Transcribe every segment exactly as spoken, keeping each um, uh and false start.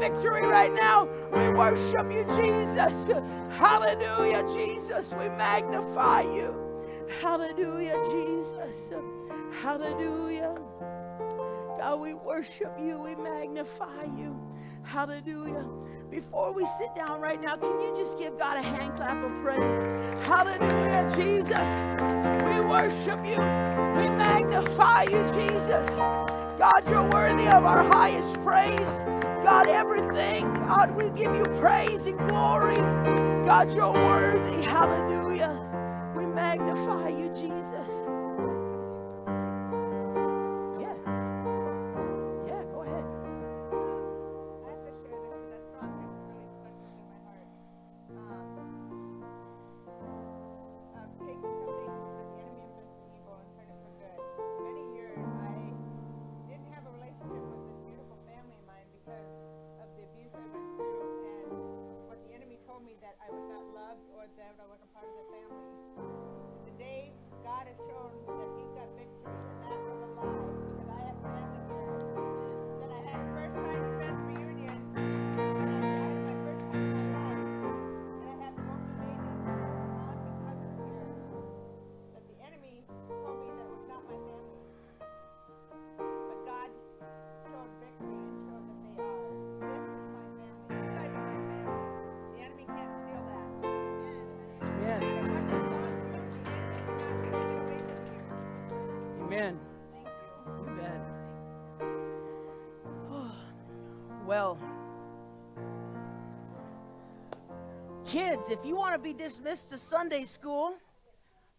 Victory right now. We worship you, Jesus. Hallelujah, Jesus. We magnify you. Hallelujah, Jesus. Hallelujah. God, we worship you. We magnify you. Hallelujah. Before we sit down right now, can you just give God a hand clap of praise? Hallelujah, Jesus. We worship you. We magnify you, Jesus. God, you're worthy of our highest praise. God, everything, God, we give you praise and glory. God, you're worthy. Hallelujah. We magnify you, Jesus. Yeah. Yeah, go ahead. I have to share this because that song has really stuck in my heart. Um, um, take something that the enemy meant for evil and turn it for good. Many years, I didn't have a relationship with this beautiful family of mine because that I was not loved or that I wasn't part of the family. Today, God has shown that he's got victory, and that was a lie, because I had family here. Then I had a first-time friends reunion, and I had my first time in my life, and I had the most amazing mom and cousin here. But the enemy told me that was not my family. But God showed victory and showed that they are. This is my family. Amen. Thank you. You bet. Oh, well, kids, if you want to be dismissed to Sunday school,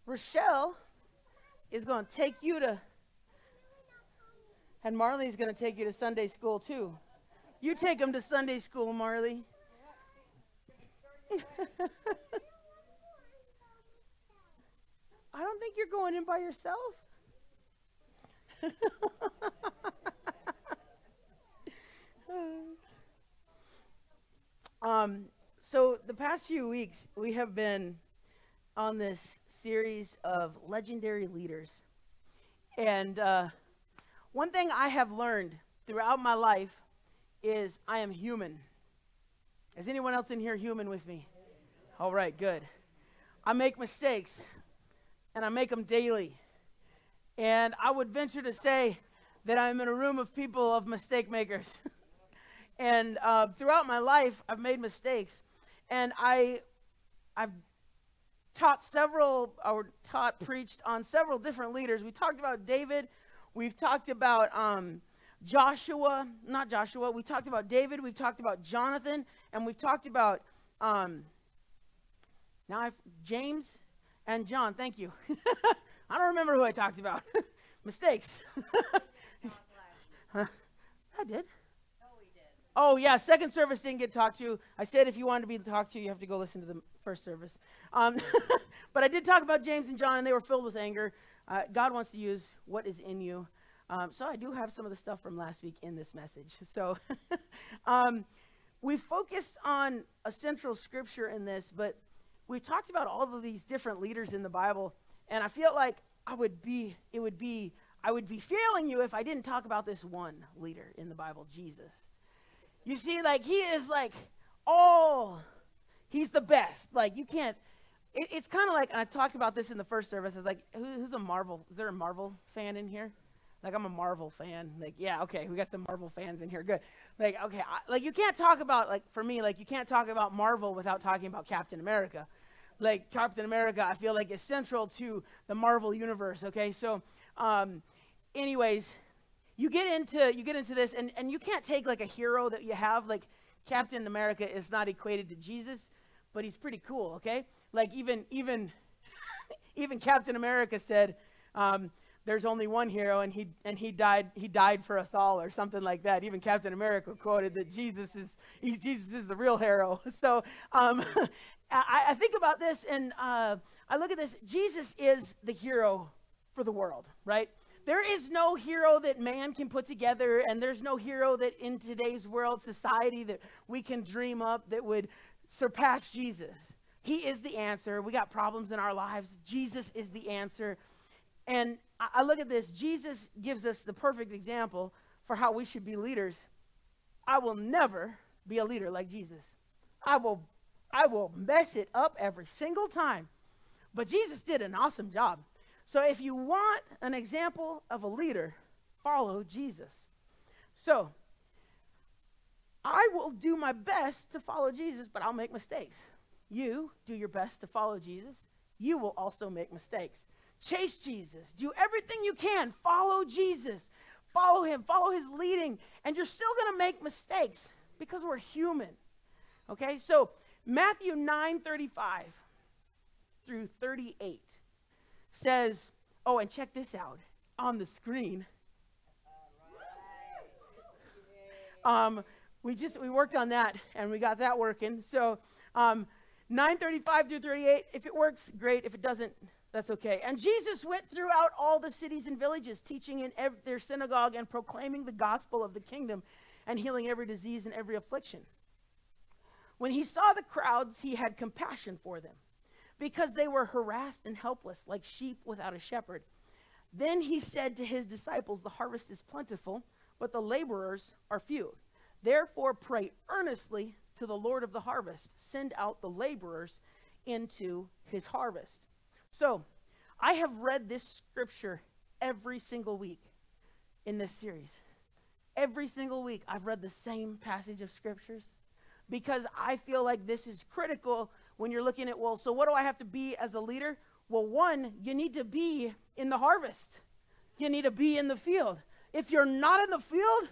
Rochelle is going to take you to, and Marley's going to take you to Sunday school too. You take them to Sunday school, Marley. I don't think you're going in by yourself. um, so the past few weeks we have been on this series of legendary leaders, and uh, one thing I have learned throughout my life is I am human. Is anyone else in here human with me? All right, good. I make mistakes, and I make them daily. And I would venture to say that I'm in a room of people of mistake makers. And uh, throughout my life, I've made mistakes. And I, I've taught several, or taught, preached on several different leaders. We talked about David. We've talked about um, Joshua, not Joshua. We talked about David. We've talked about Jonathan. And we've talked about um, now I've, James and John. Thank you. I don't remember who I talked about. Mistakes. Huh? I did. No, we did. Oh, yeah. Second service didn't get talked to. I said if you wanted to be talked to, you have to go listen to the first service. Um, but I did talk about James and John, and they were filled with anger. Uh, God wants to use what is in you. Um, so I do have some of the stuff from last week in this message. So um, we focused on a central scripture in this, but we talked about all of these different leaders in the Bible. And I feel like I would be, it would be, I would be failing you if I didn't talk about this one leader in the Bible, Jesus. You see, like, he is like all, he's the best. Like, you can't, it, it's kind of like, and I talked about this in the first service. I was like, who, who's a Marvel, is there a Marvel fan in here? Like, I'm a Marvel fan. Like, yeah, okay, we got some Marvel fans in here. Good. Like, okay, I, like, you can't talk about, like, for me, like, you can't talk about Marvel without talking about Captain America. Like, Captain America, I feel like, is central to the Marvel universe, okay? So, um, anyways, you get into you get into this, and, and you can't take, like, a hero that you have. Like, Captain America is not equated to Jesus, but he's pretty cool, okay? Like, even, even Even Captain America said, um, there's only one hero, and he and he died he died for us all, or something like that. Even Captain America quoted that Jesus is he's, Jesus is the real hero. So um, I, I think about this, and uh, I look at this. Jesus is the hero for the world, right? There is no hero that man can put together, and there's no hero that in today's world society that we can dream up that would surpass Jesus. He is the answer. We got problems in our lives. Jesus is the answer. And I look at this. Jesus gives us the perfect example for how we should be leaders. I will never be a leader like Jesus. I will, I will mess it up every single time. But Jesus did an awesome job. So if you want an example of a leader, follow Jesus. So I will do my best to follow Jesus, but I'll make mistakes. You do your best to follow Jesus. You will also make mistakes. Chase Jesus. Do everything you can. Follow Jesus. Follow him. Follow his leading. And you're still going to make mistakes because we're human. Okay, so Matthew nine thirty-five through thirty-eight says, oh, and check this out on the screen. Right. um, we just, we worked on that and we got that working. So um, nine thirty-five through thirty-eight, if it works, great. If it doesn't, that's okay. And Jesus went throughout all the cities and villages, teaching in ev- their synagogue and proclaiming the gospel of the kingdom and healing every disease and every affliction. When he saw the crowds, he had compassion for them because they were harassed and helpless like sheep without a shepherd. Then he said to his disciples, the harvest is plentiful, but the laborers are few. Therefore, pray earnestly to the Lord of the harvest. Send out the laborers into his harvest. So, I have read this scripture every single week in this series. Every single week, I've read the same passage of scriptures because I feel like this is critical when you're looking at, well, so what do I have to be as a leader? Well, one, you need to be in the harvest. You need to be in the field. If you're not in the field,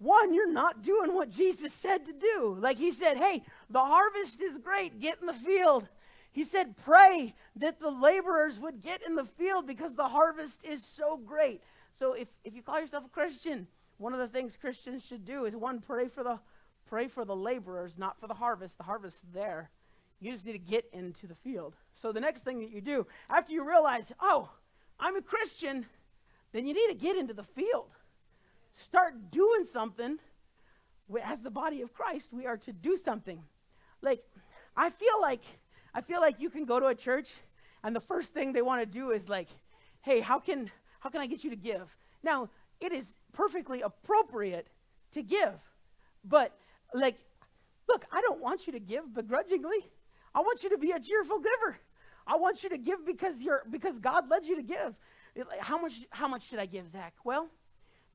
one, you're not doing what Jesus said to do. Like he said, hey, the harvest is great. Get in the field. He said, pray that the laborers would get in the field because the harvest is so great. So if, if you call yourself a Christian, one of the things Christians should do is, one, pray for the pray for the laborers, not for the harvest. The harvest is there. You just need to get into the field. So the next thing that you do, after you realize, oh, I'm a Christian, then you need to get into the field. Start doing something. As the body of Christ, we are to do something. Like, I feel like... I feel like you can go to a church and the first thing they want to do is like, hey, how can how can I get you to give? Now, it is perfectly appropriate to give. But like, look, I don't want you to give begrudgingly. I want you to be a cheerful giver. I want you to give because you're because God led you to give. How much how much should I give, Zach? Well,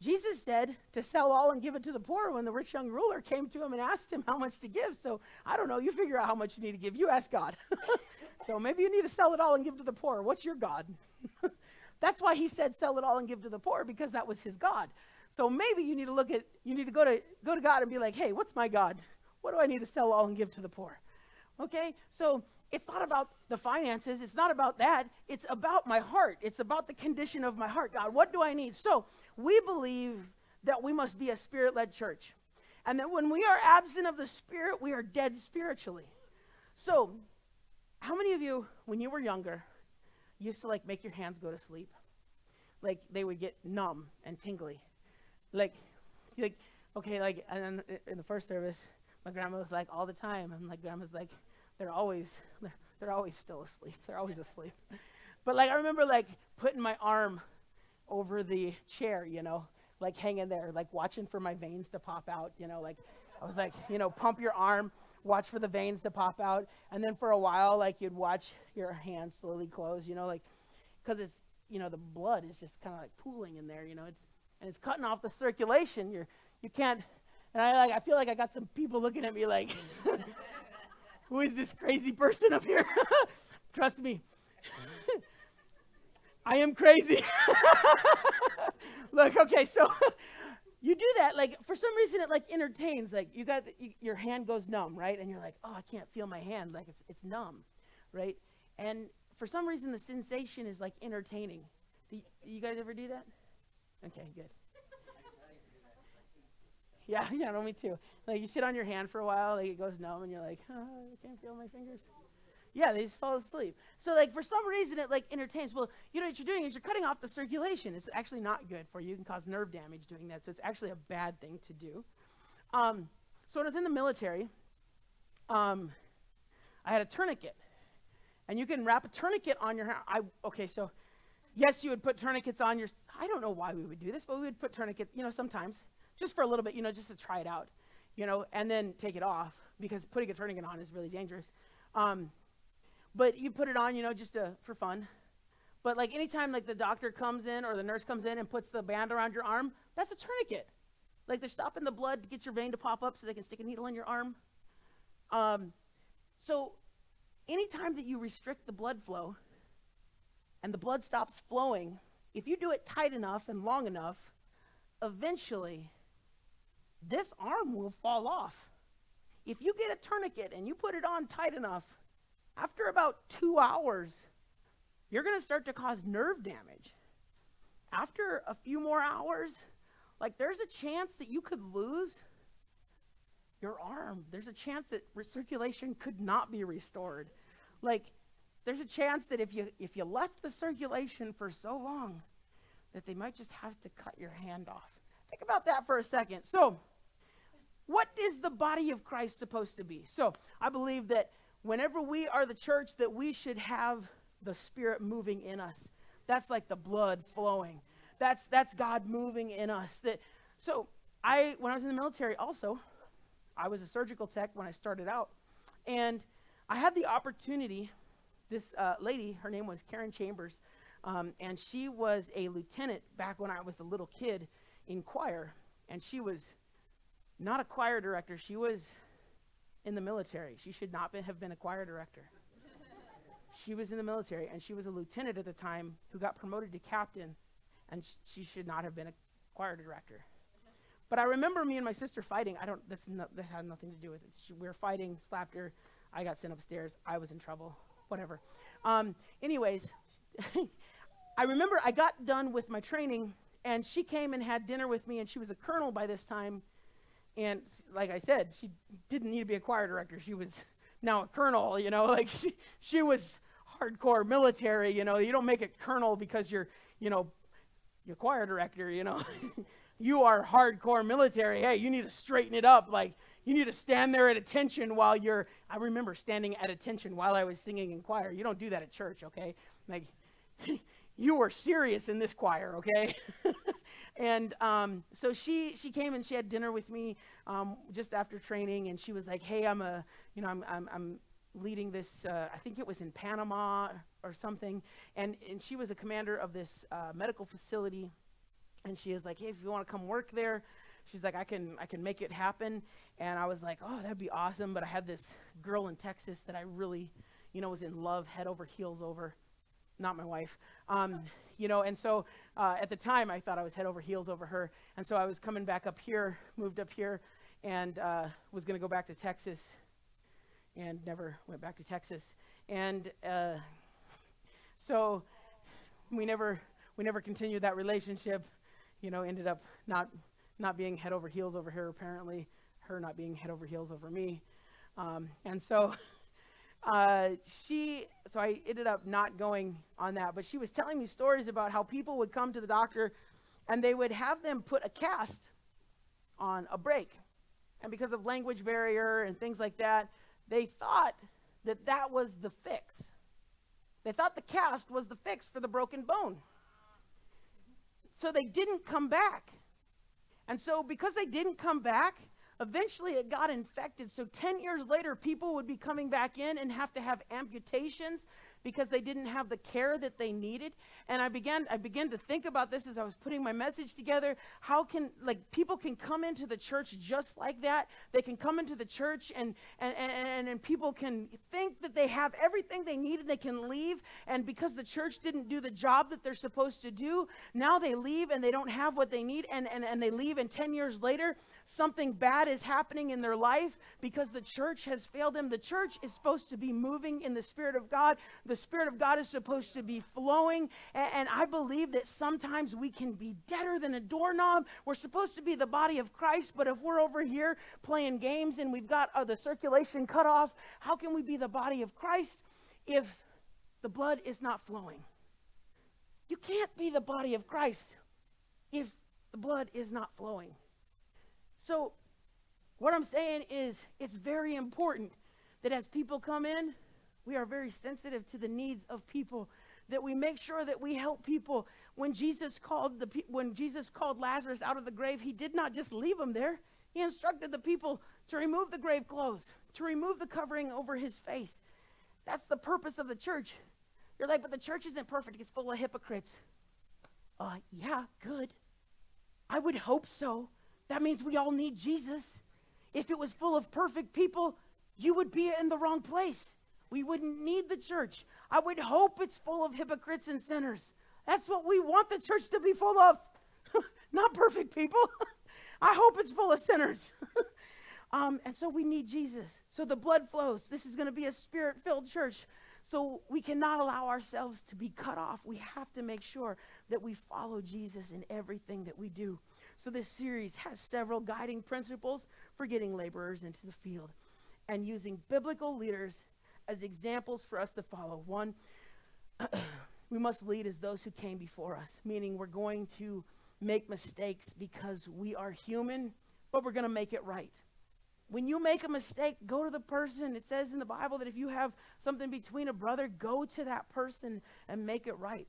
Jesus said to sell all and give it to the poor when the rich young ruler came to him and asked him how much to give. So I don't know. You figure out how much you need to give. You ask God. So maybe you need to sell it all and give to the poor. What's your God? That's why he said sell it all and give to the poor, because that was his God. So maybe you need to look at, you need to go to go to God and be like, hey, what's my God? What do I need to sell all and give to the poor? Okay, so it's not about the finances. It's not about that. It's about my heart. It's about the condition of my heart. God, what do I need? So we believe that we must be a spirit-led church, and that when we are absent of the Spirit, we are dead spiritually. So how many of you, when you were younger, used to like make your hands go to sleep? Like they would get numb and tingly. Like, like okay, like and in the first service, my grandma was like all the time. And my grandma's like, They're always, they're, they're always still asleep. They're always asleep. But like, I remember like putting my arm over the chair, you know, like hanging there, like watching for my veins to pop out, you know, like I was like, you know, pump your arm, watch for the veins to pop out. And then for a while, like you'd watch your hand slowly close, you know, like, cause it's, you know, the blood is just kind of like pooling in there, you know, it's, and it's cutting off the circulation. You're, you can't, and I like, I feel like I got some people looking at me like, who is this crazy person up here? Trust me. I am crazy. Look, okay, so you do that. Like, for some reason, it, like, entertains. Like, you got, you, your hand goes numb, right? And you're like, oh, I can't feel my hand. Like, it's, it's numb, right? And for some reason, the sensation is like entertaining. Do you, do you guys ever do that? Okay, good. Yeah, yeah, no, me too. Like you sit on your hand for a while, like it goes numb, and you're like, oh, I can't feel my fingers. Yeah, they just fall asleep. So like for some reason it like entertains. Well, you know what you're doing is you're cutting off the circulation. It's actually not good for you. You can cause nerve damage doing that. So it's actually a bad thing to do. Um, so when I was in the military, um, I had a tourniquet, and you can wrap a tourniquet on your hand. I, okay, so yes, you would put tourniquets on your, I don't know why we would do this, but we would put tourniquets, you know, sometimes. Just for a little bit, you know, just to try it out, you know, and then take it off because putting a tourniquet on is really dangerous. Um, but you put it on, you know, just to, for fun. But like anytime like the doctor comes in or the nurse comes in and puts the band around your arm, that's a tourniquet. Like they're stopping the blood to get your vein to pop up so they can stick a needle in your arm. Um, so anytime that you restrict the blood flow and the blood stops flowing, if you do it tight enough and long enough, eventually, this arm will fall off. If you get a tourniquet and you put it on tight enough, after about two hours, you're going to start to cause nerve damage. After a few more hours, like there's a chance that you could lose your arm. There's a chance that circulation could not be restored. Like there's a chance that if you, if you left the circulation for so long, that they might just have to cut your hand off. Think about that for a second. So what is the body of Christ supposed to be? So I believe that whenever we are the church, that we should have the Spirit moving in us. That's like the blood flowing. That's that's God moving in us. That so I when I was in the military also, I was a surgical tech when I started out. And I had the opportunity, this uh, lady, her name was Karen Chambers, um, and she was a lieutenant back when I was a little kid in choir, and she was not a choir director. She was in the military. She should not be, have been a choir director. She was in the military, and she was a lieutenant at the time who got promoted to captain, and sh she should not have been a choir director. But I remember me and my sister fighting. I don't, that's no, that had nothing to do with it. She, we were fighting, slapped her. I got sent upstairs. I was in trouble, whatever. Um, anyways, I remember I got done with my training, and she came and had dinner with me, and she was a colonel by this time. And like I said, she didn't need to be a choir director. She was now a colonel, you know, like she, she was hardcore military, you know. You don't make a colonel because you're, you know, you're choir director, you know. You are hardcore military. Hey, you need to straighten it up. Like you need to stand there at attention while you're, I remember standing at attention while I was singing in choir. You don't do that at church, okay? Like, you were serious in this choir, okay? And um, so she she came and she had dinner with me um, just after training, and she was like, "Hey, I'm a you know I'm I'm, I'm leading this. Uh, I think it was in Panama or something." And and she was a commander of this uh, medical facility, and she was like, "Hey, if you want to come work there," she's like, "I can I can make it happen." And I was like, "Oh, that'd be awesome!" But I had this girl in Texas that I really, you know, was in love head over heels over. Not my wife, um, you know, and so uh, at the time I thought I was head over heels over her, and so I was coming back up here, moved up here, and uh, was going to go back to Texas, and never went back to Texas, and uh, so we never we never continued that relationship, you know. Ended up not not being head over heels over her, apparently, her not being head over heels over me, um, and so. Uh, she, so I ended up not going on that, but she was telling me stories about how people would come to the doctor and they would have them put a cast on a break. And because of language barrier and things like that, they thought that that was the fix. They thought the cast was the fix for the broken bone. So they didn't come back. And so because they didn't come back, eventually it got infected. So ten years later, people would be coming back in and have to have amputations because they didn't have the care that they needed. And I began, I began to think about this as I was putting my message together. How can, like, people can come into the church just like that. They can come into the church and, and, and, and, and people can think that they have everything they need and they can leave. And because the church didn't do the job that they're supposed to do, now they leave and they don't have what they need. And, and, and they leave, and ten years later, something bad is happening in their life because the church has failed them. The church is supposed to be moving in the Spirit of God. The The Spirit of God is supposed to be flowing. And, and I believe that sometimes we can be deader than a doorknob. We're supposed to be the body of Christ, but if we're over here playing games and we've got uh, the circulation cut off, how can we be the body of Christ if the blood is not flowing? You can't be the body of Christ if the blood is not flowing. So what I'm saying is, it's very important that as people come in, we are very sensitive to the needs of people, that we make sure that we help people. When Jesus called the when Jesus called Lazarus out of the grave, he did not just leave him there. He instructed the people to remove the grave clothes, to remove the covering over his face. That's the purpose of the church. You're like, but the church isn't perfect. It's full of hypocrites. Uh, yeah, good. I would hope so. That means we all need Jesus. If it was full of perfect people, you would be in the wrong place. We wouldn't need the church. I would hope it's full of hypocrites and sinners. That's what we want the church to be full of. Not perfect people. I hope it's full of sinners. um, and so we need Jesus. So the blood flows. This is going to be a Spirit-filled church. So we cannot allow ourselves to be cut off. We have to make sure that we follow Jesus in everything that we do. So this series has several guiding principles for getting laborers into the field and using biblical leaders as examples for us to follow. One, we must lead as those who came before us, meaning we're going to make mistakes because we are human, but we're going to make it right. When you make a mistake, go to the person. It says in the Bible that if you have something between a brother, go to that person and make it right.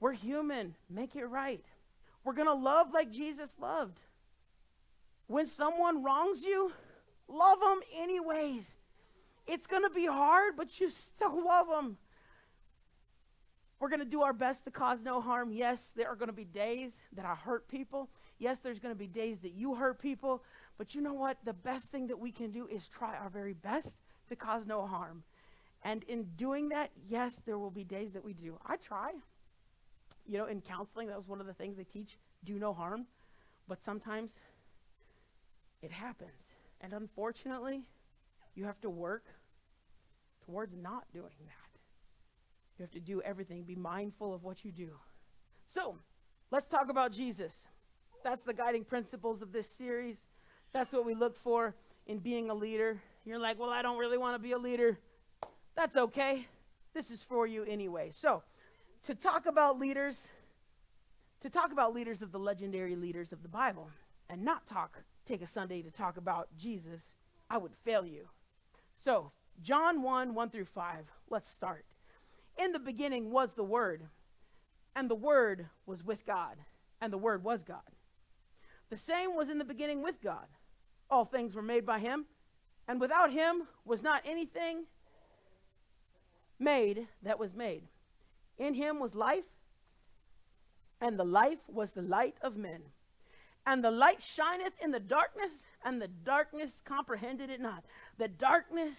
We're human. Make it right. We're going to love like Jesus loved. When someone wrongs you, love them anyways. It's going to be hard, but you still love them. We're going to do our best to cause no harm. Yes, there are going to be days that I hurt people. Yes, there's going to be days that you hurt people. But you know what? The best thing that we can do is try our very best to cause no harm. And in doing that, yes, there will be days that we do. I try. You know, in counseling, that was one of the things they teach, do no harm. But sometimes it happens. And unfortunately, you have to work towards not doing that. You have to do everything. Be mindful of what you do. So let's talk about Jesus. That's the guiding principles of this series. That's what we look for in being a leader. You're like, well, I don't really want to be a leader. That's okay. This is for you anyway. So to talk about leaders, to talk about leaders of the legendary leaders of the Bible and not talk, take a Sunday to talk about Jesus, I would fail you. So John one, one through five, let's start. In the beginning was the Word, and the Word was with God, and the Word was God. The same was in the beginning with God. All things were made by him, and without him was not anything made that was made. In him was life, and the life was the light of men. And the light shineth in the darkness, and the darkness comprehended it not. The darkness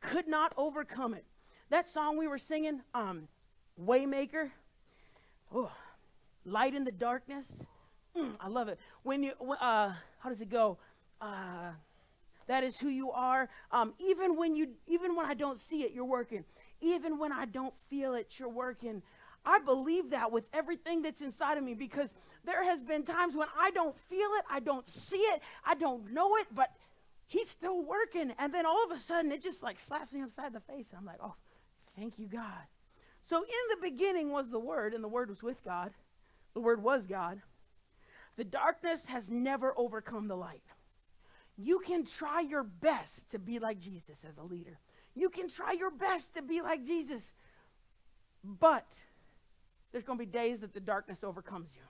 could not overcome it. That song we were singing, um, Waymaker, oh, light in the darkness. Mm, I love it. When you, uh, how does it go? Uh, that is who you are. Um, even when you, even when I don't see it, you're working. Even when I don't feel it, you're working. I believe that with everything that's inside of me, because there has been times when I don't feel it, I don't see it, I don't know it, but he's still working. And then all of a sudden, it just like slaps me upside the face. And I'm like, oh, thank you, God. So in the beginning was the Word, and the Word was with God. The Word was God. The darkness has never overcome the light. You can try your best to be like Jesus as a leader. You can try your best to be like Jesus, but there's going to be days that the darkness overcomes you.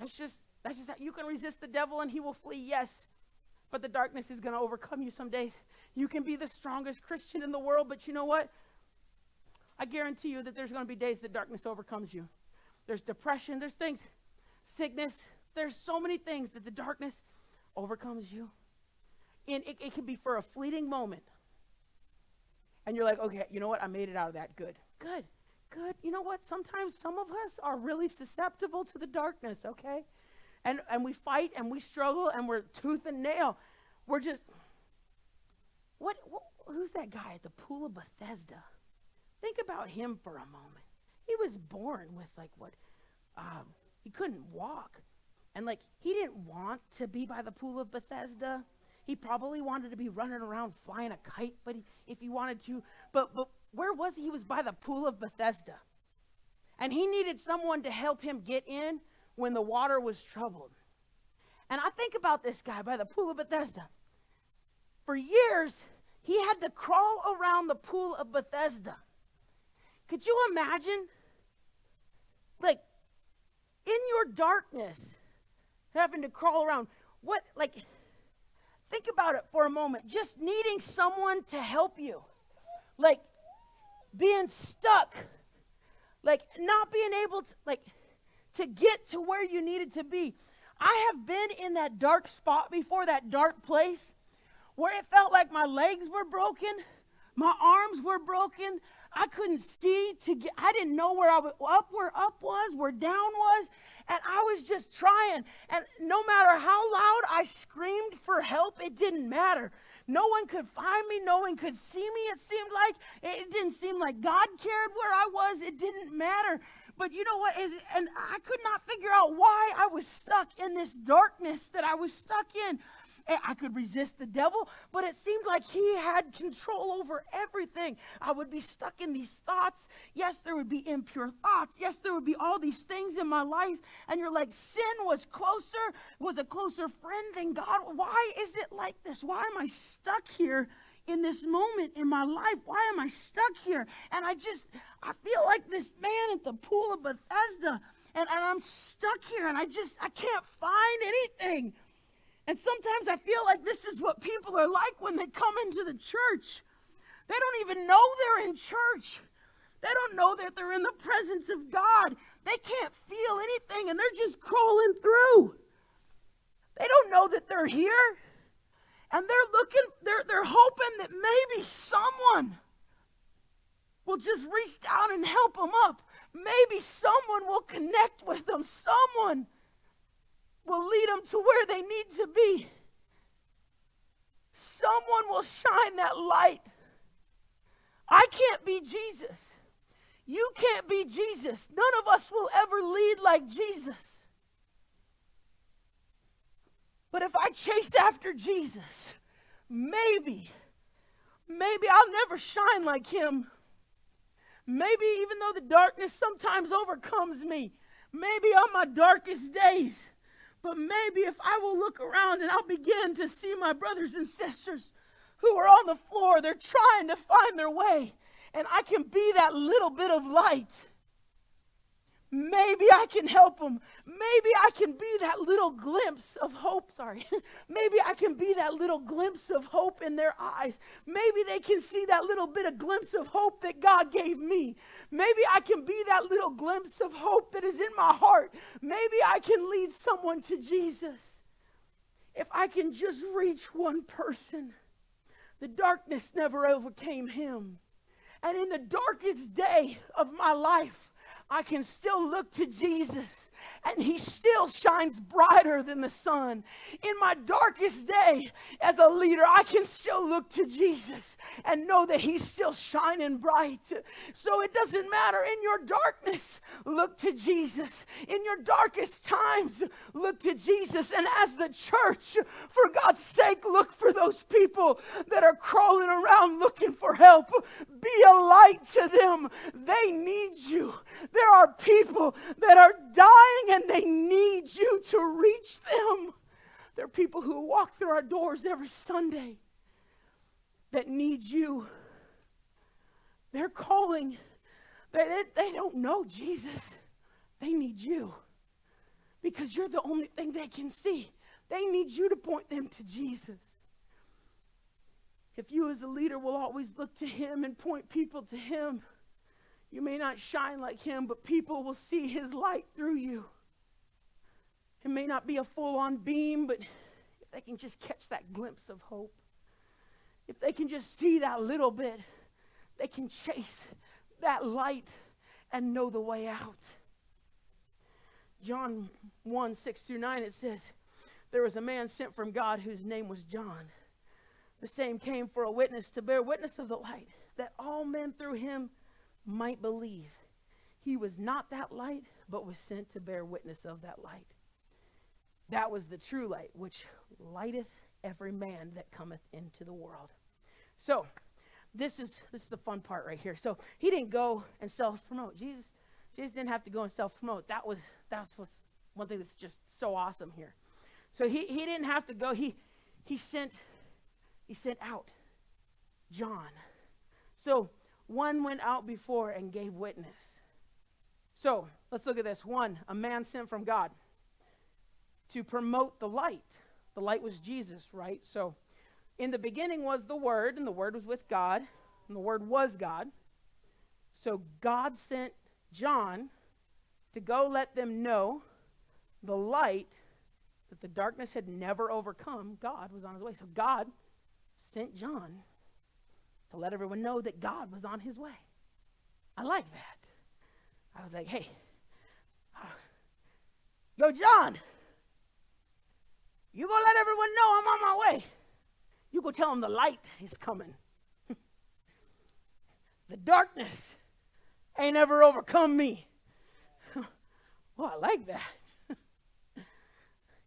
That's just, that's just how you can resist the devil and he will flee, yes, but the darkness is going to overcome you some days. You can be the strongest Christian in the world, but you know what? I guarantee you that there's going to be days that darkness overcomes you. There's depression, there's things, sickness, there's so many things that the darkness overcomes you. And it, it can be for a fleeting moment. And you're like, okay, you know what? I made it out of that. Good, good. Good. You know what? Sometimes some of us are really susceptible to the darkness, okay? And and we fight and we struggle and we're tooth and nail. We're just, what, what who's that guy at the Pool of Bethesda? Think about him for a moment. He was born with like what, um, he couldn't walk. And like, he didn't want to be by the Pool of Bethesda. He probably wanted to be running around flying a kite, but he, if he wanted to, but, but where was he? He was by the Pool of Bethesda. And he needed someone to help him get in when the water was troubled. And I think about this guy by the Pool of Bethesda. For years, he had to crawl around the Pool of Bethesda. Could you imagine? Like, in your darkness, having to crawl around. What, like, think about it for a moment. Just needing someone to help you. Like, being stuck. Like, not being able to, like, to get to where you needed to be. I have been in that dark spot before, that dark place, where it felt like my legs were broken, my arms were broken. I couldn't see to get, I didn't know where I was, up where up was, where down was, and I was just trying. And no matter how loud I screamed for help, it didn't matter. No one could find me, no one could see me, it seemed like. It didn't seem like God cared where I was, it didn't matter. But you know what is, and I could not figure out why I was stuck in this darkness that I was stuck in. I could resist the devil, but it seemed like he had control over everything. I would be stuck in these thoughts. Yes, there would be impure thoughts. Yes, there would be all these things in my life. And you're like, sin was closer, was a closer friend than God. Why is it like this? Why am I stuck here in this moment in my life? Why am I stuck here? And I just, I feel like this man at the Pool of Bethesda, and, and I'm stuck here, and I just, I can't find anything. And sometimes I feel like this is what people are like when they come into the church. They don't even know they're in church. They don't know that they're in the presence of God. They can't feel anything, and they're just crawling through. They don't know that they're here. And they're looking, they're, they're hoping that maybe someone will just reach down and help them up. Maybe someone will connect with them. Someone will lead them to where they need to be. Someone will shine that light. I can't be Jesus. You can't be Jesus. None of us will ever lead like Jesus. But if I chase after Jesus, maybe, maybe I'll never shine like him. Maybe even though the darkness sometimes overcomes me, maybe on my darkest days, but maybe if I will look around and I'll begin to see my brothers and sisters who are on the floor, they're trying to find their way, and I can be that little bit of light. Maybe I can help them. Maybe I can be that little glimpse of hope. Sorry. Maybe I can be that little glimpse of hope in their eyes. Maybe they can see that little bit of glimpse of hope that God gave me. Maybe I can be that little glimpse of hope that is in my heart. Maybe I can lead someone to Jesus. If I can just reach one person. The darkness never overcame him. And in the darkest day of my life, I can still look to Jesus, and he still shines brighter than the sun. In my darkest day as a leader, I can still look to Jesus and know that he's still shining bright. So it doesn't matter. In your darkness, look to Jesus. In your darkest times, look to Jesus. And as the church, for God's sake, look for those people that are crawling around looking for help. Be a light to them. They need you. There are people that are dying, and they need you to reach them. There are people who walk through our doors every Sunday that need you. They're calling. They, they, they don't know Jesus. They need you because you're the only thing they can see. They need you to point them to Jesus. If you as a leader will always look to him and point people to him, you may not shine like him, but people will see his light through you. It may not be a full-on beam, but if they can just catch that glimpse of hope, if they can just see that little bit, they can chase that light and know the way out. John one, six through nine, it says, "There was a man sent from God whose name was John. The same came for a witness to bear witness of the light, that all men through him might believe. He was not that light, but was sent to bear witness of that light. That was the true light, which lighteth every man that cometh into the world. So this is this is the fun part right here. So he didn't go and self-promote. Jesus, Jesus didn't have to go and self-promote. That was that's what's one thing that's just so awesome here. So he, he didn't have to go. He he sent he sent out John. So one went out before and gave witness. So let's look at this. One, a man sent from God to promote the light. The light was Jesus, right? So in the beginning was the Word, and the Word was with God, and the Word was God. So God sent John to go let them know the light that the darkness had never overcome. God was on his way. So God sent John to let everyone know that God was on his way. I like that. I was like, hey, yo, John, you go let everyone know I'm on my way. You go tell them the light is coming. The darkness ain't ever overcome me. Well, I like that.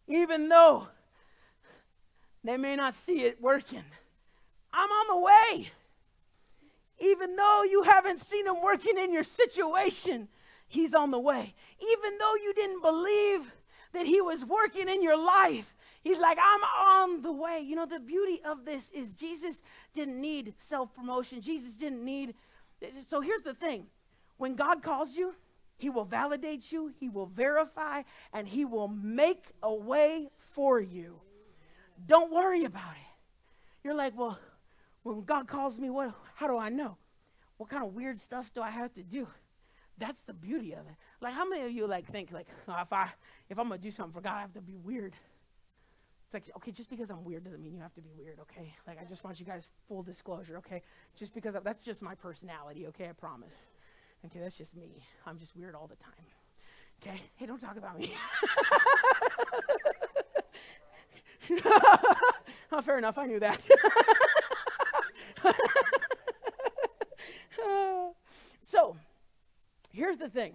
Even though they may not see it working, I'm on the way. Even though you haven't seen him working in your situation, he's on the way. Even though you didn't believe that he was working in your life, he's like, I'm on the way. You know, the beauty of this is Jesus didn't need self-promotion. Jesus didn't need. So here's the thing. When God calls you, he will validate you. He will verify, and he will make a way for you. Don't worry about it. You're like, well, when God calls me, what? How do I know? What kind of weird stuff do I have to do? That's the beauty of it. Like, how many of you like think like, oh, if I if I'm gonna do something for God, I have to be weird. It's like, okay, just because I'm weird doesn't mean you have to be weird, okay? Like, I just want you guys full disclosure, okay? Just because I, that's just my personality, okay? I promise. Okay, that's just me. I'm just weird all the time, okay? Hey, don't talk about me. Oh, fair enough, I knew that. So, here's the thing.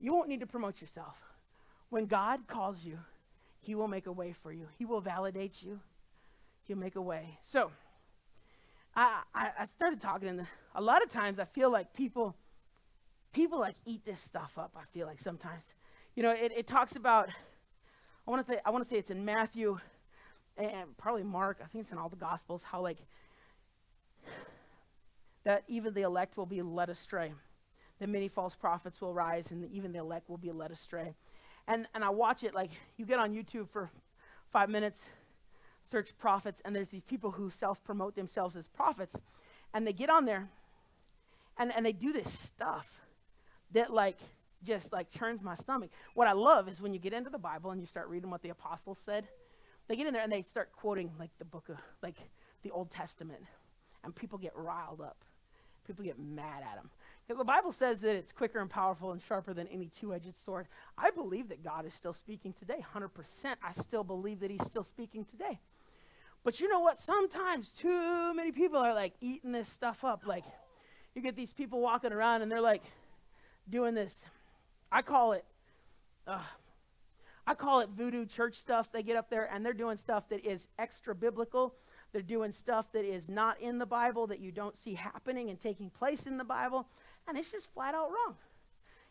You won't need to promote yourself. When God calls you, he will make a way for you. He will validate you. He'll make a way. So I, I, I started talking. In the, a lot of times I feel like people, people like eat this stuff up. I feel like sometimes, you know, it, it talks about, I want to say, I want to say it's in Matthew and probably Mark. I think it's in all the Gospels, how like that even the elect will be led astray. That many false prophets will rise, and even the elect will be led astray. And and I watch it, like, you get on YouTube for five minutes, search prophets, and there's these people who self-promote themselves as prophets, and they get on there, and, and they do this stuff that, like, just, like, churns my stomach. What I love is when you get into the Bible and you start reading what the apostles said, they get in there and they start quoting, like, the book of, like, the Old Testament, and people get riled up. People get mad at them. The Bible says that it's quicker and powerful and sharper than any two-edged sword. I believe that God is still speaking today, one hundred percent. I still believe that he's still speaking today. But you know what? Sometimes too many people are like eating this stuff up. Like you get these people walking around and they're like doing this. I call it, uh, I call it voodoo church stuff. They get up there and they're doing stuff that is extra biblical. They're doing stuff that is not in the Bible, that you don't see happening and taking place in the Bible. And it's just flat out wrong.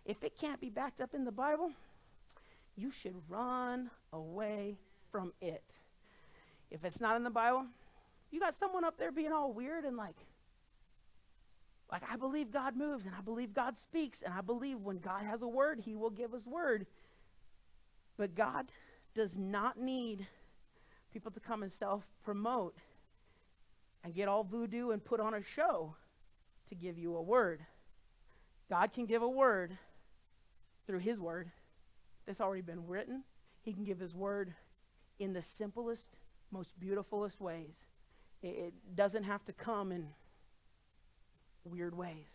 If it can't be backed up in the Bible, you should run away from it. If it's not in the Bible, you got someone up there being all weird and like, like I believe God moves and I believe God speaks and I believe when God has a word, he will give his word. But God does not need people to come and self-promote and get all voodoo and put on a show to give you a word. God can give a word through his word that's already been written. He can give his word in the simplest, most beautifulest ways. It, it doesn't have to come in weird ways.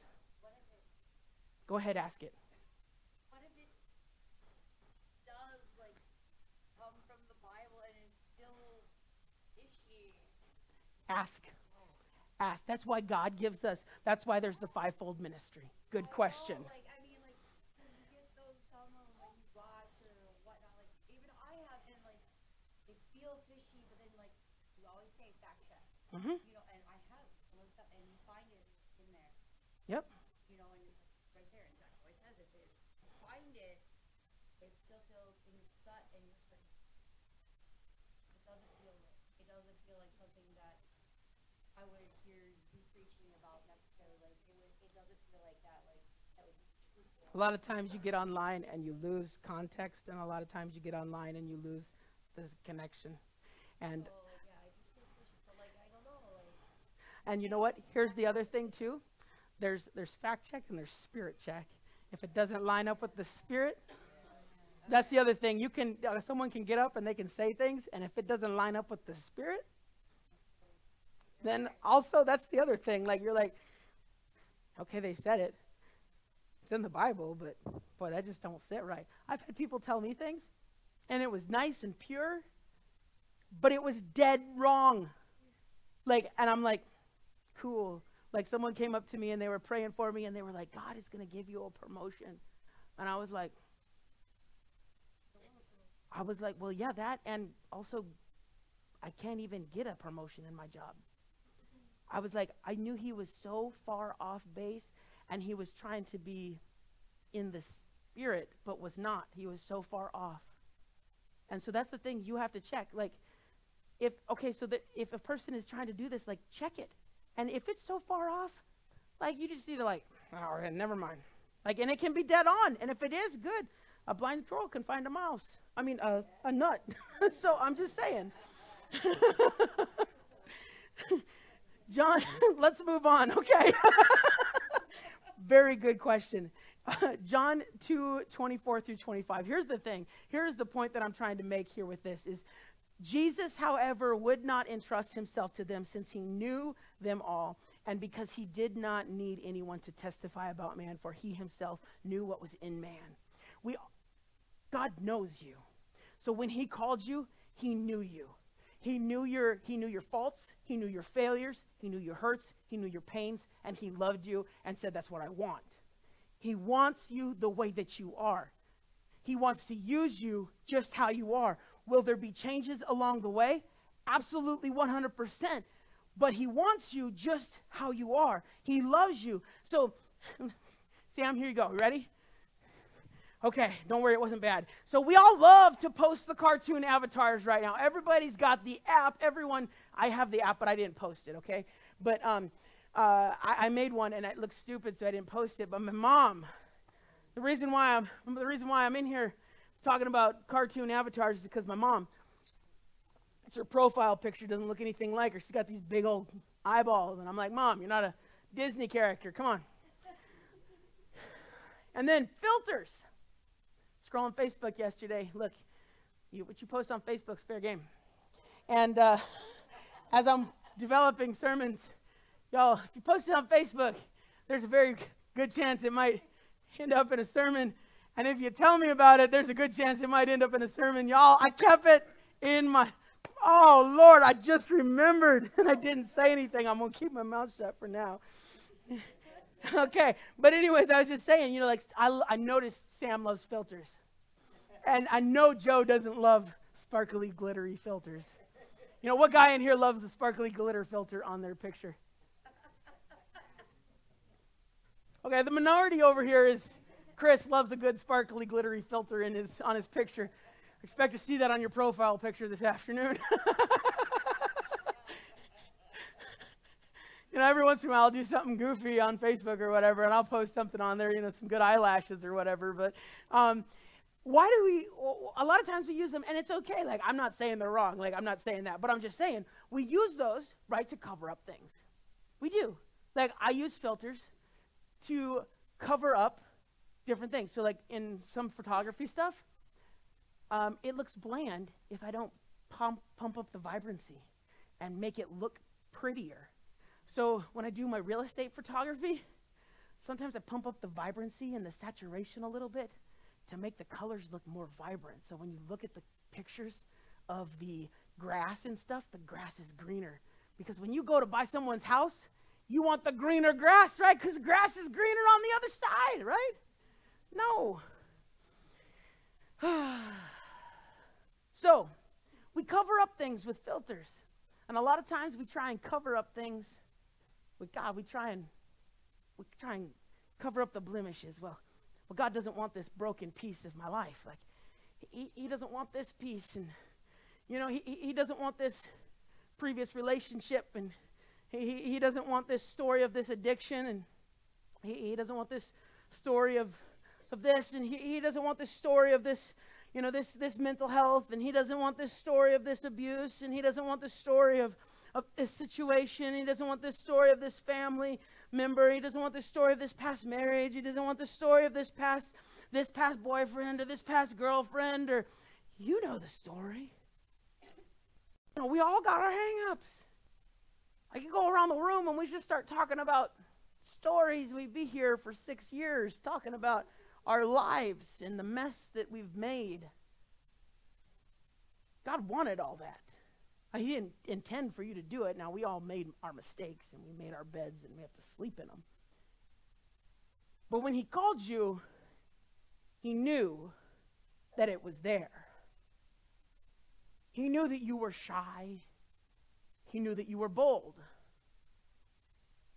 What if it, Go ahead, ask it. What if it does like come from the Bible and it's still fishy? Ask. ask. That's why God gives us. That's why there's the fivefold ministry. Good question. Know, like, I mean, like, you get those someone like you watch or whatnot. Like, even I have them, like, they feel fishy, but then, like, you always say fact check. Mm-hmm. You know, and I have some stuff, and you find it in there. Yep. You know, and it's right there, and that's what it says. If it, you find it, it still feels in your gut, and you're like, it doesn't feel like, it doesn't feel like something that I would hear you preaching about necessarily. Like, it, would, it doesn't feel like that. Like, that would be truthful. A lot of times you get online and you lose context, and a lot of times you get online and you lose the connection. And so, yeah, I just feel suspicious, but, like, I don't know. Like, and you know what? Here's the other thing too. There's there's fact check and there's spirit check. If it doesn't line up with the spirit, that's the other thing. You can uh, someone can get up and they can say things, and if it doesn't line up with the spirit, then also that's the other thing. Like, you're like, okay, they said it. It's in the Bible, but boy, that just don't sit right. I've had people tell me things, and it was nice and pure, but it was dead wrong. Like, and I'm like, cool. Like, someone came up to me and they were praying for me, and they were like, God is going to give you a promotion. And I was like, I was like, well, yeah, that, and also I can't even get a promotion in my job. I was like, I knew he was so far off base, and he was trying to be in the spirit, but was not. He was so far off. And so that's the thing you have to check. Like, if, okay, so that if a person is trying to do this, like, check it. And if it's so far off, like, you just need to, like, all right, never mind. Like, and it can be dead on. And if it is, good. A blind squirrel can find a mouse. I mean, a, a nut. So I'm just saying. John, let's move on, okay? Very good question. Uh, John two, twenty-four through twenty-five. Here's the thing. Here's the point that I'm trying to make here with this is, Jesus, however, would not entrust himself to them, since he knew them all, and because he did not need anyone to testify about man, for he himself knew what was in man. We, God knows you. So when he called you, he knew you. He knew your, he knew your faults, he knew your failures, he knew your hurts, he knew your pains, and he loved you and said, that's what I want. He wants you the way that you are. He wants to use you just how you are. Will there be changes along the way? Absolutely, one hundred percent. But he wants you just how you are. He loves you. So, Sam, here you go. Ready? Okay, don't worry, it wasn't bad. So we all love to post the cartoon avatars right now. Everybody's got the app. Everyone, I have the app, but I didn't post it, okay? But um, uh, I, I made one, and it looked stupid, so I didn't post it. But my mom, the reason why I'm, the reason why I'm in here talking about cartoon avatars is because my mom, it's her profile picture, doesn't look anything like her. She's got these big old eyeballs, and I'm like, Mom, you're not a Disney character. Come on. And then filters. Scrolling Facebook yesterday. Look, you, what you post on Facebook's fair game. And uh, as I'm developing sermons, y'all, if you post it on Facebook, there's a very good chance it might end up in a sermon. And if you tell me about it, there's a good chance it might end up in a sermon. Y'all, I kept it in my, oh, Lord, I just remembered. And I didn't say anything. I'm going to keep my mouth shut for now. Okay. But anyways, I was just saying, you know, like, I, I noticed Sam loves filters. And I know Joe doesn't love sparkly, glittery filters. You know, what guy in here loves the sparkly glitter filter on their picture? Okay, the minority over here is Chris loves a good sparkly, glittery filter in his, on his picture. Expect to see that on your profile picture this afternoon. You know, every once in a while I'll do something goofy on Facebook or whatever, and I'll post something on there, you know, some good eyelashes or whatever. But um, why do we, a lot of times we use them, and it's okay. Like, I'm not saying they're wrong. Like, I'm not saying that. But I'm just saying we use those, right, to cover up things. We do. Like, I use filters to cover up different things. So, like, in some photography stuff, um, it looks bland if I don't pump, pump up the vibrancy and make it look prettier. So when I do my real estate photography, sometimes I pump up the vibrancy and the saturation a little bit to make the colors look more vibrant. So when you look at the pictures of the grass and stuff, the grass is greener Because when you go to buy someone's house, you want the greener grass, right? Because grass is greener on the other side, right? No. So, we cover up things with filters. And a lot of times we try and cover up things with God. We try and, we try and cover up the blemishes. Well, well, God doesn't want this broken piece of my life. Like, he, he doesn't want this piece. And, you know, he, he doesn't want this previous relationship. And he, he doesn't want this story of this addiction. And he, he doesn't want this story of, of this. And he, he doesn't want this story of this, you know, this, this mental health, and he doesn't want this story of this abuse, and he doesn't want the story of, of this situation. He doesn't want this story of this family member. He doesn't want the story of this past marriage. He doesn't want the story of this past, this past boyfriend or this past girlfriend, or you know the story. You know, we all got our hang-ups. I could go around the room and we should start talking about stories. We'd be here for six years talking about our lives and the mess that we've made. God wanted all that. He didn't intend for you to do it. Now, we all made our mistakes, and we made our beds, and we have to sleep in them. But when he called you, he knew that it was there. He knew that you were shy. He knew that you were bold.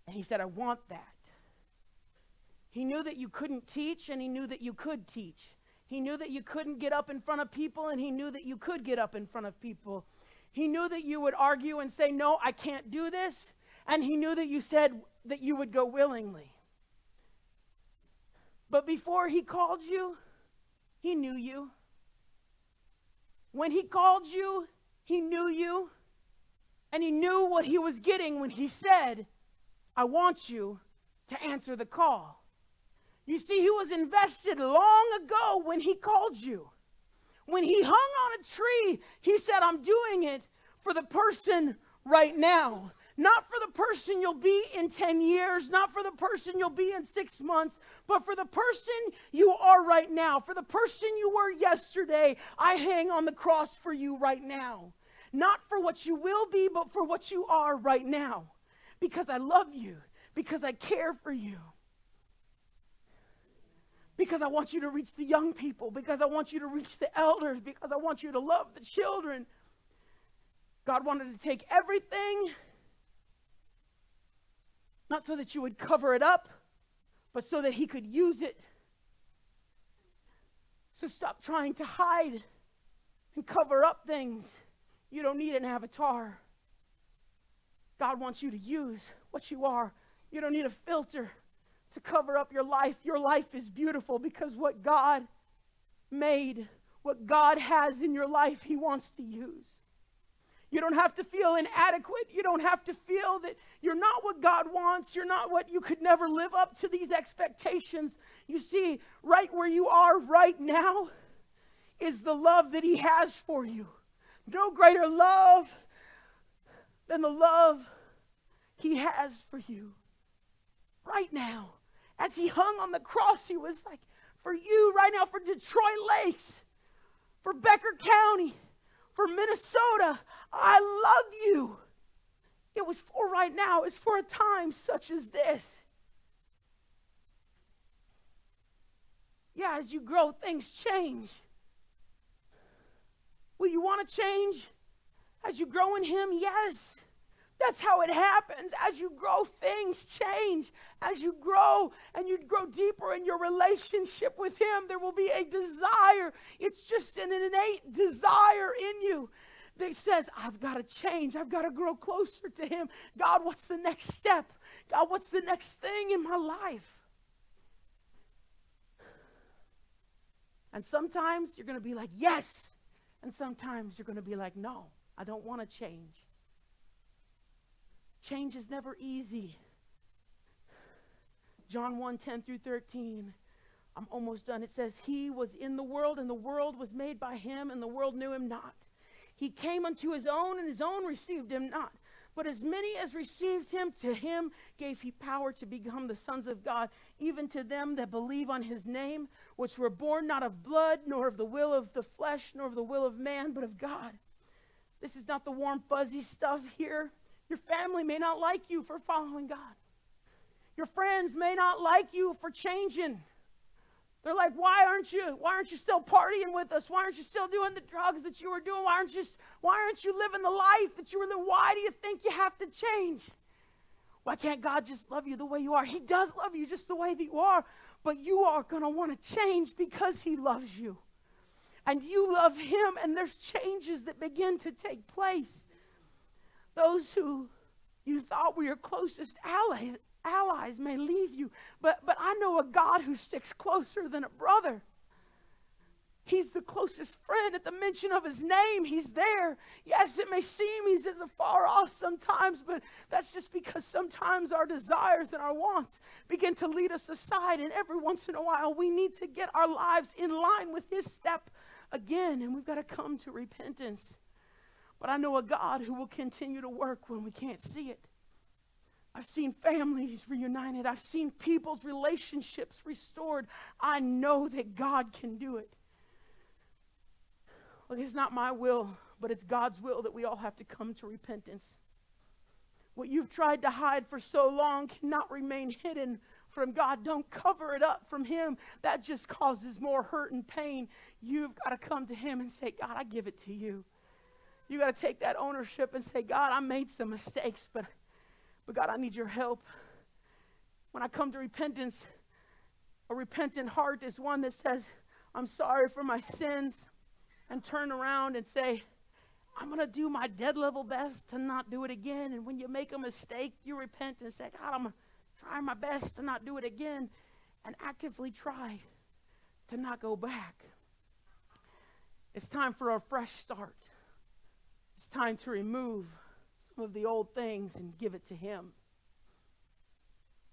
And he said, I want that. He knew that you couldn't teach, and he knew that you could teach. He knew that you couldn't get up in front of people, and he knew that you could get up in front of people. He knew that you would argue and say, no, I can't do this. And he knew that you said that you would go willingly. But before he called you, he knew you. When he called you, he knew you. And he knew what he was getting when he said, I want you to answer the call. You see, he was invested long ago when he called you. When he hung on a tree, he said, I'm doing it for the person right now. Not for the person you'll be in ten years, not for the person you'll be in six months, but for the person you are right now. For the person you were yesterday, I hang on the cross for you right now. Not for what you will be, but for what you are right now. Because I love you, because I care for you. Because I want you to reach the young people. Because I want you to reach the elders. Because I want you to love the children. God wanted to take everything. Not so that you would cover it up, but so that he could use it. So stop trying to hide and cover up things. You don't need an avatar. God wants you to use what you are. You don't need a filter to cover up your life. Your life is beautiful because what God made, what God has in your life, he wants to use. You don't have to feel inadequate. You don't have to feel that you're not what God wants. You're not what you could never live up to these expectations. You see, right where you are right now is the love that he has for you. No greater love than the love he has for you. Right now, as he hung on the cross, he was like, for you right now, for Detroit Lakes, for Becker County, for Minnesota, I love you. It was for right now. It's for a time such as this. Yeah, as you grow, things change. Will you want to change as you grow in him? Yes. That's how it happens. As you grow, things change. As you grow and you grow deeper in your relationship with him, there will be a desire. It's just an innate desire in you that says, I've got to change. I've got to grow closer to him. God, what's the next step? God, what's the next thing in my life? And sometimes you're going to be like, yes. And sometimes you're going to be like, no, I don't want to change. Change is never easy. John one, ten through thirteen. I'm almost done. It says, he was in the world, and the world was made by him, and the world knew him not. He came unto his own, and his own received him not. But as many as received him, to him gave he power to become the sons of God, even to them that believe on his name, which were born not of blood, nor of the will of the flesh, nor of the will of man, but of God. This is not the warm, fuzzy stuff here. Your family may not like you for following God. Your friends may not like you for changing. They're like, why aren't you? Why aren't you still partying with us? Why aren't you still doing the drugs that you were doing? Why aren't you, why aren't you living the life that you were living? Why do you think you have to change? Why can't God just love you the way you are? He does love you just the way that you are, but you are going to want to change because he loves you. And you love him, and there's changes that begin to take place. Those who you thought were your closest allies, allies may leave you, but, but I know a God who sticks closer than a brother. He's the closest friend. At the mention of his name, he's there. Yes, it may seem he's as far off sometimes, but that's just because sometimes our desires and our wants begin to lead us aside, and every once in a while we need to get our lives in line with his step again, and we've got to come to repentance. But I know a God who will continue to work when we can't see it. I've seen families reunited. I've seen people's relationships restored. I know that God can do it. Look, it's not my will, but it's God's will that we all have to come to repentance. What you've tried to hide for so long cannot remain hidden from God. Don't cover it up from him. That just causes more hurt and pain. You've got to come to him and say, God, I give it to you. You've got to take that ownership and say, God, I made some mistakes, but... But God, I need your help. When I come to repentance, a repentant heart is one that says, I'm sorry for my sins, and turn around and say, I'm going to do my dead level best to not do it again. And when you make a mistake, you repent and say, God, I'm going to try my best to not do it again, and actively try to not go back. It's time for a fresh start. It's time to remove of the old things and give it to him.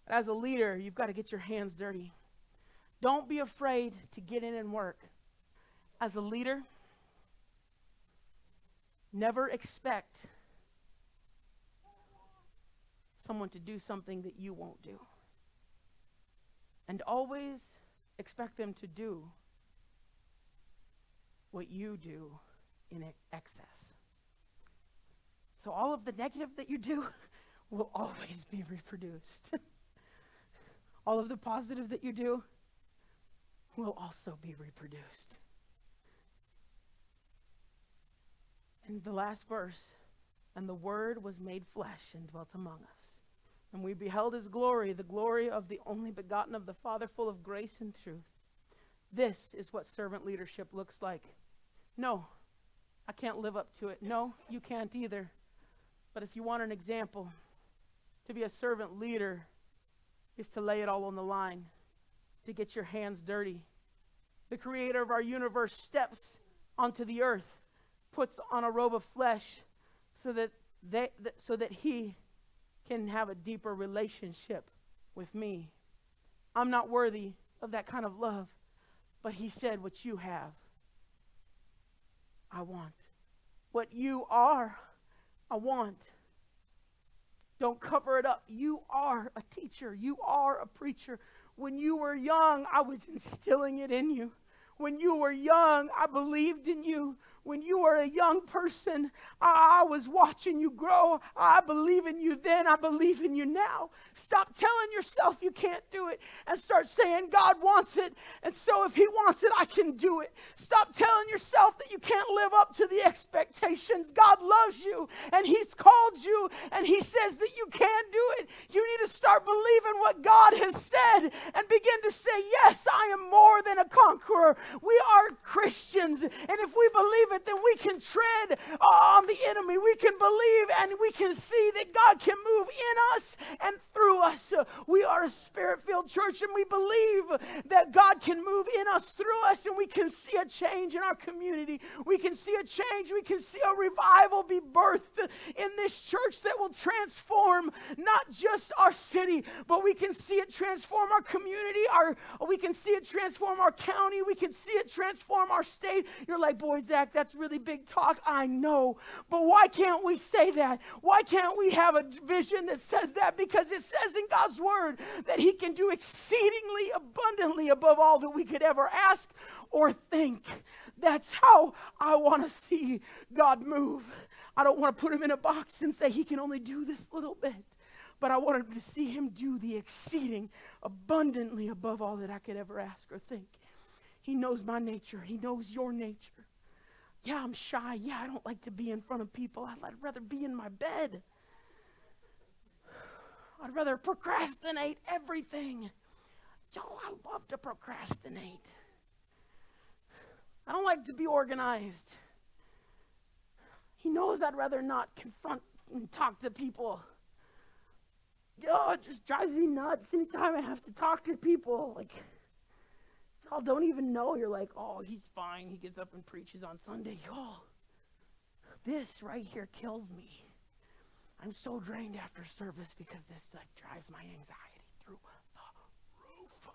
As a leader, you've got to get your hands dirty. Don't be afraid to get in and work. As a leader, never expect someone to do something that you won't do. And always expect them to do what you do in excess. So all of the negative that you do will always be reproduced. All of the positive that you do will also be reproduced. And the last verse, and the Word was made flesh and dwelt among us. And we beheld his glory, the glory of the only begotten of the Father, full of grace and truth. This is what servant leadership looks like. No, I can't live up to it. No, you can't either. But if you want an example, to be a servant leader is to lay it all on the line, to get your hands dirty. The creator of our universe steps onto the earth, puts on a robe of flesh so that, they, that, so that he can have a deeper relationship with me. I'm not worthy of that kind of love, but he said, what you have, I want. What you are, I want. Don't cover it up. You are a teacher. You are a preacher. When you were young, I was instilling it in you. When you were young, I believed in you. When you were a young person, I was watching you grow. I believe in you then. I believe in you now. Stop telling yourself you can't do it and start saying God wants it. And so if he wants it, I can do it. Stop telling yourself that you can't live up to the expectations. God loves you and he's called you and he says that you can do it. You need to start believing what God has said and begin to say, yes, I am more than a conqueror. We are Christians. And if we believe it, then we can tread on the enemy. We can believe and we can see that God can move in us and through us. We are a spirit-filled church, and we believe that God can move in us, through us, and we can see a change in our community. We can see a change. We can see a revival be birthed in this church that will transform not just our city, but we can see it transform our community. Our, we can see it transform our county. We can see it transform our state. You're like, boy, Zach, that's That's really big talk, I know. But why can't we say that? Why can't we have a vision that says that? Because it says in God's word that he can do exceedingly abundantly above all that we could ever ask or think. That's how I want to see God move. I don't want to put him in a box and say he can only do this little bit. But I wanted to see him do the exceeding abundantly above all that I could ever ask or think. He knows my nature. He knows your nature. Yeah, I'm shy. Yeah, I don't like to be in front of people. I'd rather be in my bed. I'd rather procrastinate everything. Joe, I love to procrastinate. I don't like to be organized. He knows I'd rather not confront and talk to people. Oh, it just drives me nuts anytime I have to talk to people. Like, y'all don't even know. You're like, oh, he's fine. He gets up and preaches on Sunday. Y'all, this right here kills me. I'm so drained after service because this like drives my anxiety through the roof.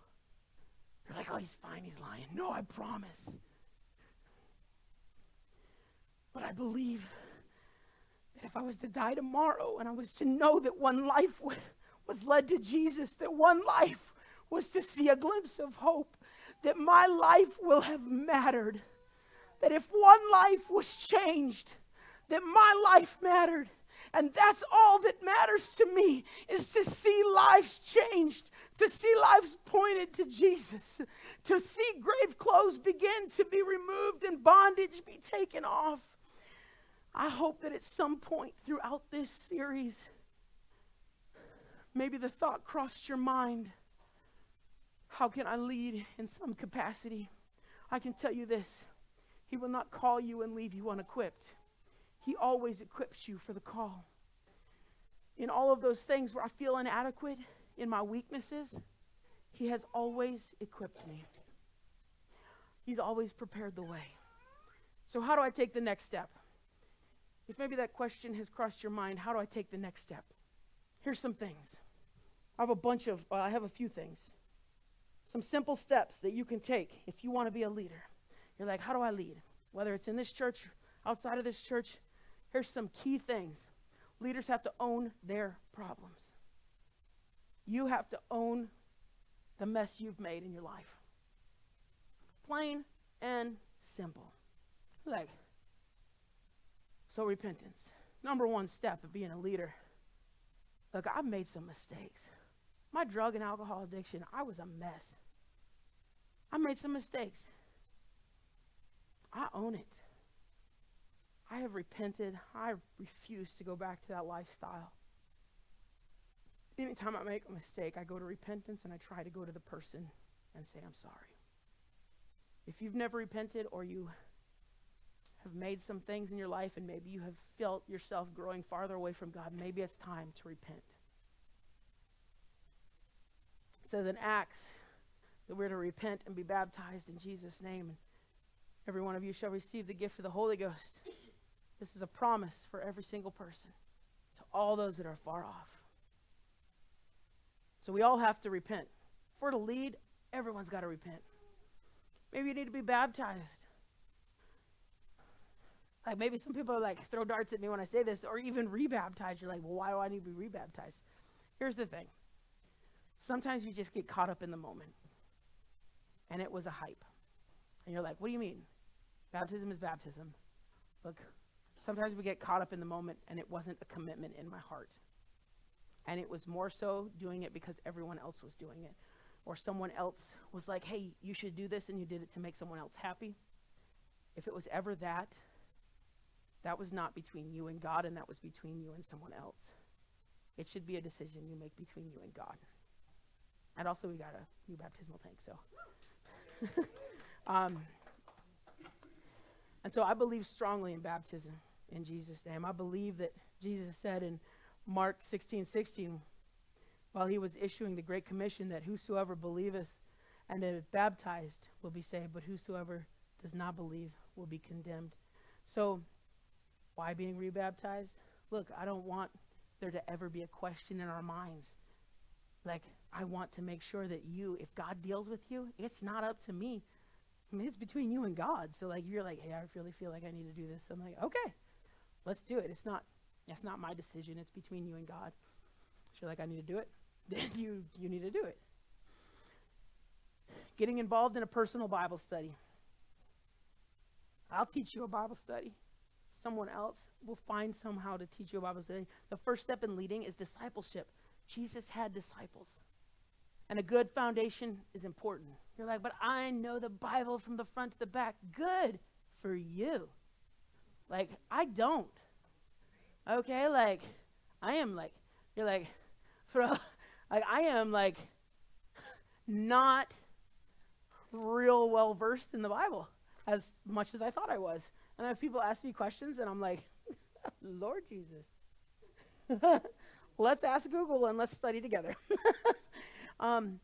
You're like, oh, he's fine. He's lying. No, I promise. But I believe that if I was to die tomorrow and I was to know that one life was led to Jesus, that one life was to see a glimpse of hope, that my life will have mattered, that if one life was changed, that my life mattered. And that's all that matters to me, is to see lives changed, to see lives pointed to Jesus, to see grave clothes begin to be removed and bondage be taken off. I hope that at some point throughout this series, maybe the thought crossed your mind, how can I lead in some capacity? I can tell you this, he will not call you and leave you unequipped. He always equips you for the call. In all of those things where I feel inadequate, in my weaknesses, he has always equipped me. He's always prepared the way. So how do I take the next step? If maybe that question has crossed your mind, how do I take the next step? Here's some things. I have a bunch of, uh, I have a few things. Some simple steps that you can take if you want to be a leader. You're like, how do I lead? Whether it's in this church, outside of this church, here's some key things. Leaders have to own their problems. You have to own the mess you've made in your life. Plain and simple. Like, so repentance. Number one step of being a leader. Look, I've made some mistakes. My drug and alcohol addiction, I was a mess. I made some mistakes. I own it. I have repented. I refuse to go back to that lifestyle. Anytime I make a mistake, I go to repentance and I try to go to the person and say, I'm sorry. If you've never repented, or you have made some things in your life and maybe you have felt yourself growing farther away from God, maybe it's time to repent. It says in Acts that we're to repent and be baptized in Jesus' name. And every one of you shall receive the gift of the Holy Ghost. This is a promise for every single person, to all those that are far off. So we all have to repent. If we're to lead, everyone's got to repent. Maybe you need to be baptized. Like, maybe some people are like, throw darts at me when I say this, or even rebaptized. You're like, well, why do I need to be rebaptized? Here's the thing. Sometimes you just get caught up in the moment. And it was a hype. And you're like, what do you mean? Baptism is baptism. Look, sometimes we get caught up in the moment, and it wasn't a commitment in my heart. And it was more so doing it because everyone else was doing it. Or someone else was like, hey, you should do this, and you did it to make someone else happy. If it was ever that, that was not between you and God, and that was between you and someone else. It should be a decision you make between you and God. And also, we got a new baptismal tank, so. um, And so I believe strongly in baptism in Jesus' name. I believe that Jesus said in Mark sixteen sixteen, while he was issuing the Great Commission, that whosoever believeth and is baptized will be saved, but whosoever does not believe will be condemned. So why being rebaptized? Look, I don't want there to ever be a question in our minds. Like, I want to make sure that you, if God deals with you, it's not up to me. I mean, it's between you and God. So like, you're like, hey, I really feel like I need to do this. I'm like, okay, let's do it. It's not, it's not my decision. It's between you and God. So you're like, I need to do it. Then you, you need to do it. Getting involved in a personal Bible study. I'll teach you a Bible study. someone else will find somehow to teach you a Bible study. The first step in leading is discipleship. Jesus had disciples. And a good foundation is important. You're like, but I know the Bible from the front to the back. Good for you. Like, I don't. Okay, like, I am like, you're like, bro, like, I am like not real well versed in the Bible as much as I thought I was. And I have people ask me questions and I'm like, Lord Jesus, let's ask Google and let's study together. um,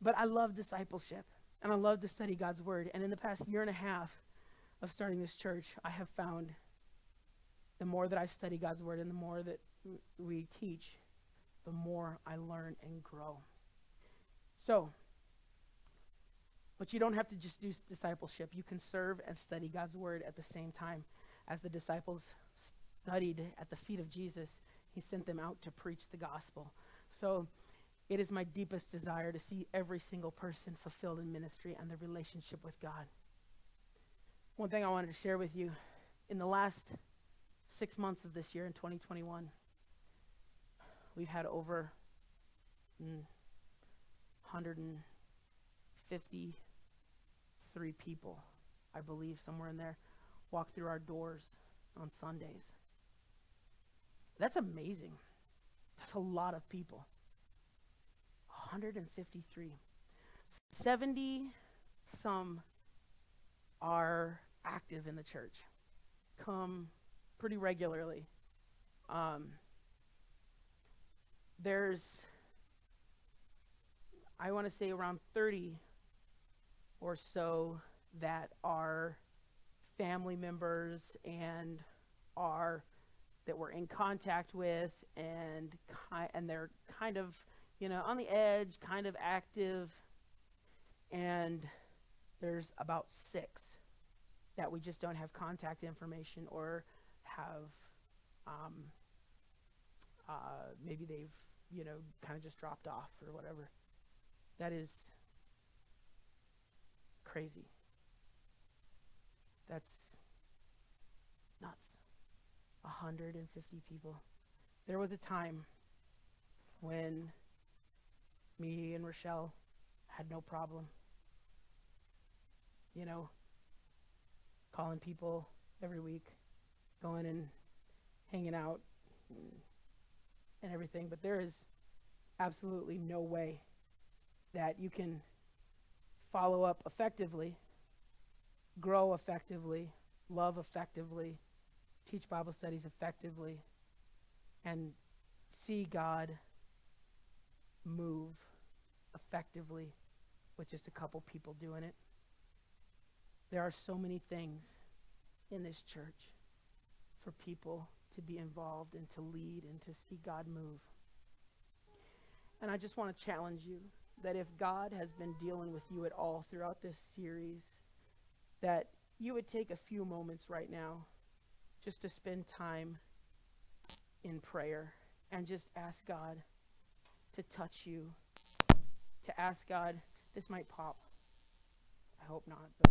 but I love discipleship and I love to study God's word. And in the past year and a half of starting this church, I have found the more that I study God's word and the more that we teach, the more I learn and grow. So, but you don't have to just do discipleship. You can serve and study God's word at the same time. As the disciples studied at the feet of Jesus, he sent them out to preach the gospel. So it is my deepest desire to see every single person fulfilled in ministry and their relationship with God. One thing I wanted to share with you, in the last six months of this year in twenty twenty-one, we've had over mm, one hundred fifty-three people, I believe, somewhere in there, walk through our doors on Sundays. That's amazing. That's a lot of people. one hundred fifty-three. seventy some are active in the church, come pretty regularly. Um, there's, I want to say around thirty or so that are family members and are, that we're in contact with, and ki- and they're kind of, you know, on the edge, kind of active. And there's about six that we just don't have contact information, or have, um, uh, maybe they've, you know, kind of just dropped off or whatever. That is crazy. That's nuts. one hundred fifty people. There was a time when me and Rochelle had no problem, you know, calling people every week, going and hanging out and everything. But there is absolutely no way that you can follow up effectively, grow effectively, love effectively, teach Bible studies effectively, and see God move effectively with just a couple people doing it. There are so many things in this church for people to be involved and to lead and to see God move. And I just want to challenge you that if God has been dealing with you at all throughout this series, that you would take a few moments right now just to spend time in prayer and just ask God to touch you, to ask God, this might pop. I hope not, but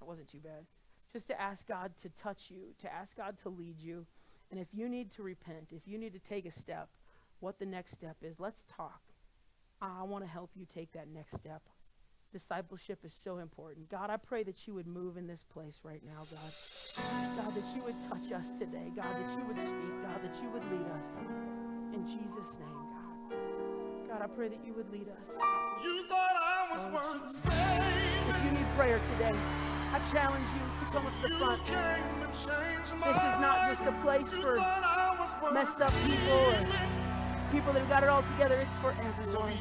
it wasn't too bad. Just to ask God to touch you, to ask God to lead you. And if you need to repent, if you need to take a step, what the next step is, let's talk. I want to help you take that next step. Discipleship is so important. God, I pray that you would move in this place right now, God. God, that you would touch us today. God, that you would speak. God, that you would lead us. In Jesus' name, God. God, I pray that you would lead us. You thought I was worth saving. If you need prayer today, I challenge you to come up to the front. This is not just a place for messed up people and people that have got it all together. It's for everyone.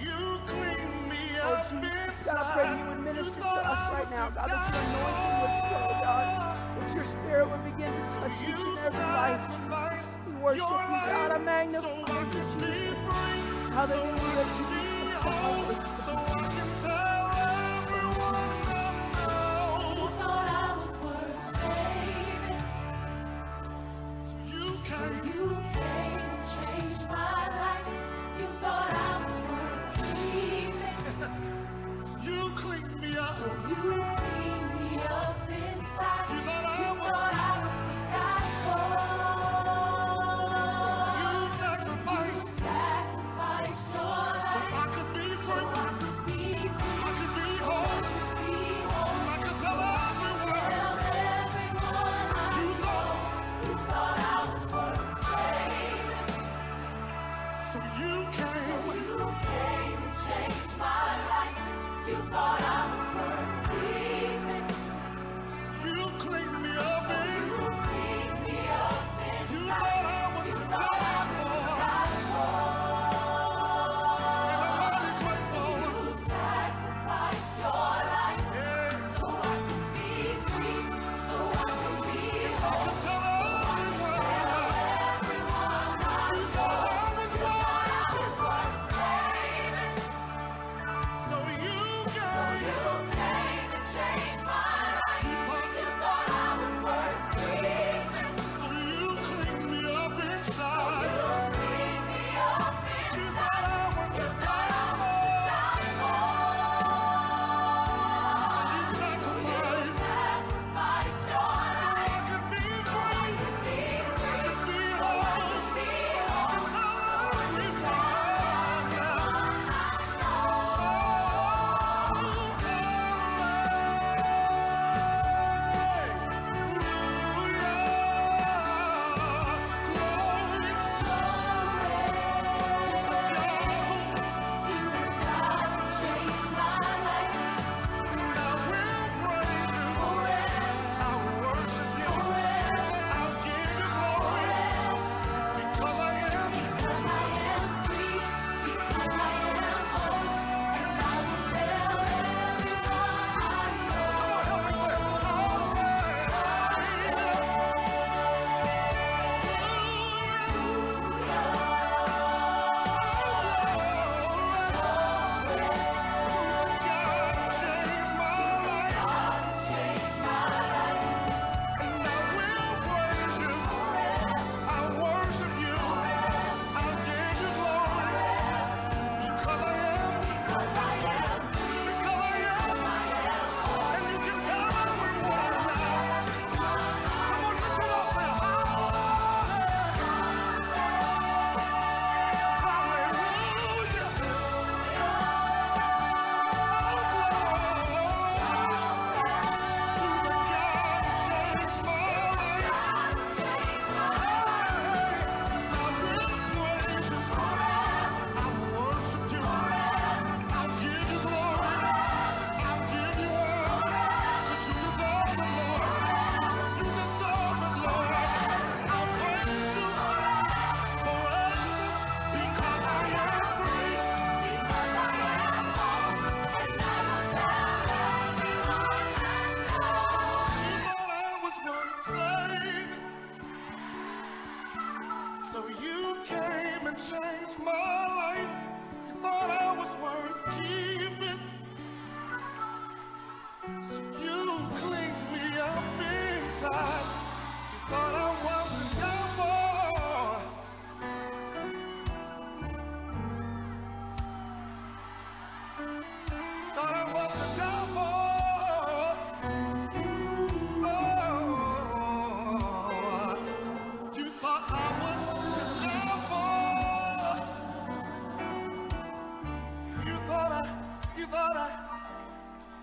Oh, Jesus, God, I pray you would minister to us right now. God, that your anointing would flow, God. That your spirit would begin to touch each and every life. We worship you, God. I magnify you, Jesus. Hallelujah, Jesus. Hallelujah. You clean me up inside. You thought I was.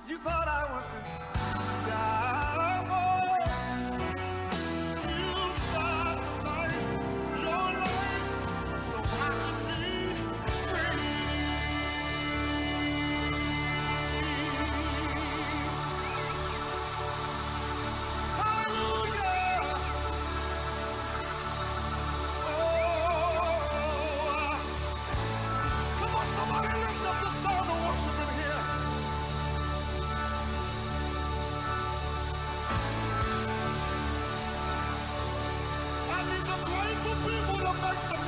You thought I was a downfall. People of